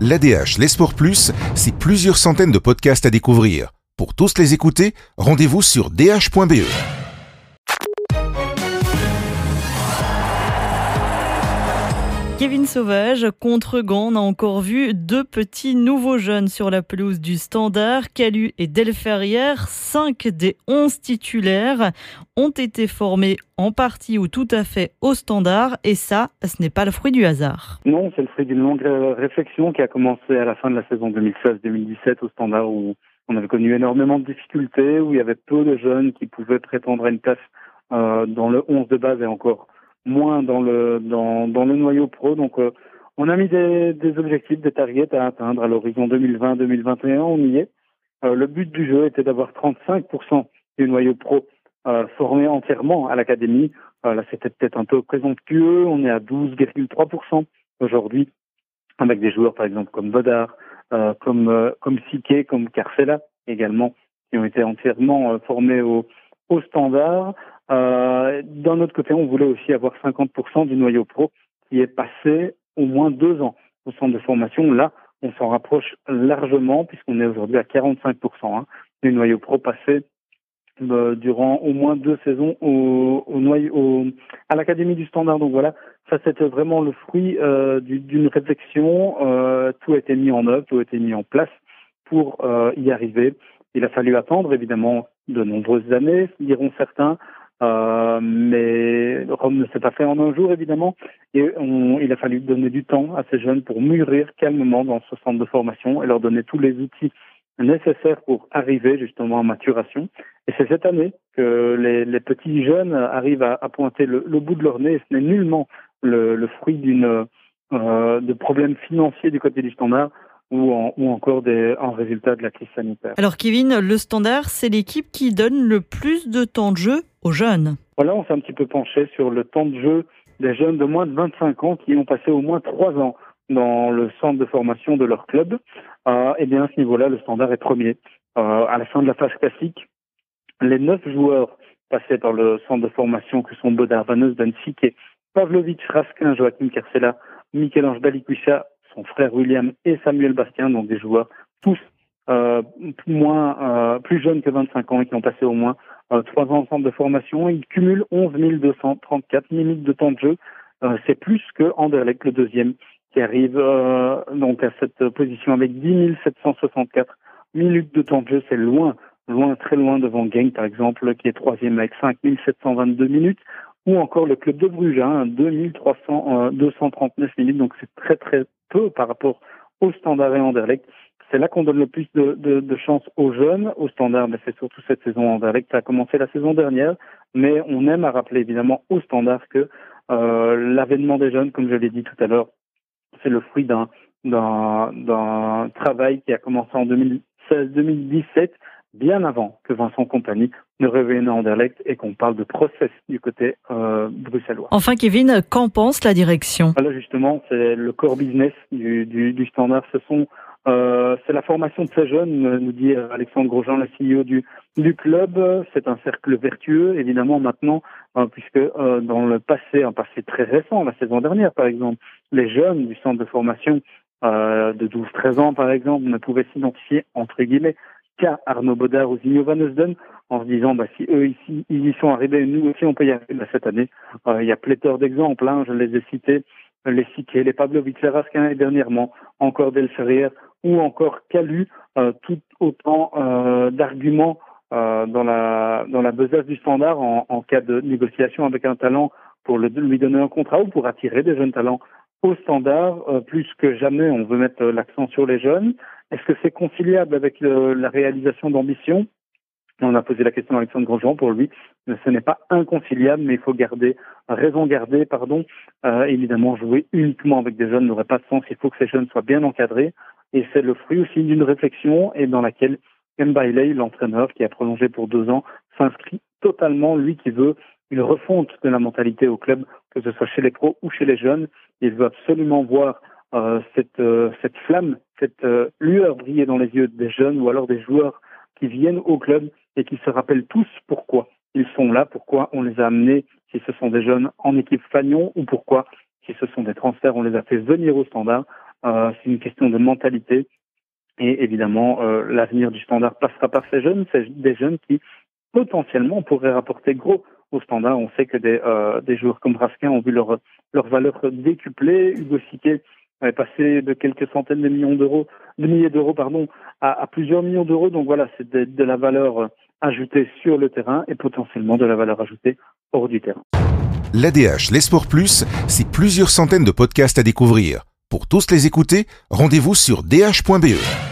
La DH, les Sports Plus, c'est plusieurs centaines de podcasts à découvrir. Pour tous les écouter, rendez-vous sur DH.be. Kevin Sauvage, contre Geng, on a encore vu deux petits nouveaux jeunes sur la pelouse du Standard. Calu et Delferrière, 5 des 11 titulaires, ont été formés en partie ou tout à fait au Standard. Et ça, ce n'est pas le fruit du hasard. Non, c'est le fruit d'une longue réflexion qui a commencé à la fin de la saison 2016-2017 au Standard, où on avait connu énormément de difficultés, où il y avait peu de jeunes qui pouvaient prétendre à une place dans le 11 de base et encore moins dans le noyau pro. Donc on a mis des objectifs, des targets à atteindre à l'horizon 2020-2021, on y est. Le but du jeu était d'avoir 35% du noyau pro formé entièrement à l'académie. Là, c'était peut-être un peu présomptueux, on est à 12,3% aujourd'hui, avec des joueurs par exemple comme Bodard, comme Siquet, comme Carcela également, qui ont été entièrement formés au Standard. D'un autre côté, on voulait aussi avoir 50% du noyau pro qui est passé au moins 2 ans au centre de formation. Là, on s'en rapproche largement puisqu'on est aujourd'hui à 45% du noyau pro passé durant au moins 2 saisons à l'académie du Standard. Donc voilà, ça c'était vraiment le fruit d'une réflexion. Tout a été mis en œuvre, tout a été mis en place pour y arriver. Il a fallu attendre évidemment de nombreuses années, diront certains. Mais Rome ne s'est pas fait en un jour évidemment, et il a fallu donner du temps à ces jeunes pour mûrir calmement dans ce centre de formation et leur donner tous les outils nécessaires pour arriver justement en maturation. Et c'est cette année que les petits jeunes arrivent à pointer le bout de leur nez, et ce n'est nullement le fruit de problèmes financiers du côté du Standard ou encore en résultat de la crise sanitaire. Alors Kevin, le Standard, c'est l'équipe qui donne le plus de temps de jeu aux jeunes. Voilà, on s'est un petit peu penché sur le temps de jeu des jeunes de moins de 25 ans qui ont passé au moins 3 ans dans le centre de formation de leur club. Eh bien, à ce niveau-là, le Standard est premier. À la fin de la phase classique, les 9 joueurs passés par le centre de formation que sont Bodard, Vanhoef, Benzik, Pavlovic, Raskin, Joachim Karsela, Michel-Ange Balikwisha, son frère William et Samuel Bastien, donc des joueurs tous plus jeunes que 25 ans et qui ont passé au moins 3 ans en centre de formation. Ils cumulent 11 234 minutes de temps de jeu. C'est plus que Anderlecht, le deuxième, qui arrive donc à cette position avec 10 764 minutes de temps de jeu. C'est loin, très loin devant Geng, par exemple, qui est troisième avec 5 722 minutes. Ou encore le Club de Bruges, 239 minutes, donc c'est très très peu par rapport au Standard et Anderlecht. C'est là qu'on donne le plus de chance aux jeunes. Au Standard, mais c'est surtout cette saison Anderlecht, ça a commencé la saison dernière, mais on aime à rappeler évidemment au Standard que l'avènement des jeunes, comme je l'ai dit tout à l'heure, c'est le fruit d'un travail qui a commencé en 2016-2017, bien avant que Vincent Kompany ne revienne à Anderlecht et qu'on parle de process du côté bruxellois. Enfin Kevin, qu'en pense la direction ? Voilà, justement, c'est le core business du Standard. C'est la formation de ces jeunes, nous dit Alexandre Grosjean, le CEO du club. C'est un cercle vertueux, évidemment, maintenant, puisque dans le passé, un passé très récent, la saison dernière par exemple, les jeunes du centre de formation de 12-13 ans par exemple ne pouvaient s'identifier, entre guillemets, qu'à Arnaud Bodard ou Zimio Vanesden, en se disant si eux ici ils y sont arrivés, nous aussi on peut y arriver. Cette année, il y a pléthore d'exemples, je les ai cités, les Siquet, les Pablo Vitleras, et dernièrement encore Delferrière ou encore Calu, tout autant d'arguments dans la besace du Standard en cas de négociation avec un talent pour lui donner un contrat ou pour attirer des jeunes talents au Standard. Plus que jamais, on veut mettre l'accent sur les jeunes. Est-ce que c'est conciliable avec la réalisation d'ambition ? On a posé la question à Alexandre Grandjean. Pour lui, ce n'est pas inconciliable, mais il faut raison garder. Évidemment, jouer uniquement avec des jeunes n'aurait pas de sens. Il faut que ces jeunes soient bien encadrés. Et c'est le fruit aussi d'une réflexion et dans laquelle Ken Bailey, l'entraîneur qui a prolongé pour 2 ans, s'inscrit totalement, lui qui veut une refonte de la mentalité au club, que ce soit chez les pros ou chez les jeunes. Il veut absolument voir cette flamme, cette lueur briller dans les yeux des jeunes ou alors des joueurs qui viennent au club et qui se rappellent tous pourquoi ils sont là, pourquoi on les a amenés, si ce sont des jeunes en équipe Fagnon ou pourquoi, si ce sont des transferts, on les a fait venir au Standard. C'est une question de mentalité. Et évidemment, l'avenir du Standard passera par ces jeunes. C'est des jeunes qui, potentiellement, pourraient rapporter gros au Standard. On sait que des joueurs comme Raskin ont vu leur valeur décuplée. Hugo Siquet est passé de quelques centaines de millions d'euros, de milliers d'euros, pardon, à plusieurs millions d'euros. Donc voilà, c'est de la valeur ajoutée sur le terrain et potentiellement de la valeur ajoutée hors du terrain. L'ADH, les Sports Plus, c'est plusieurs centaines de podcasts à découvrir. Pour tous les écouter, rendez-vous sur DH.be.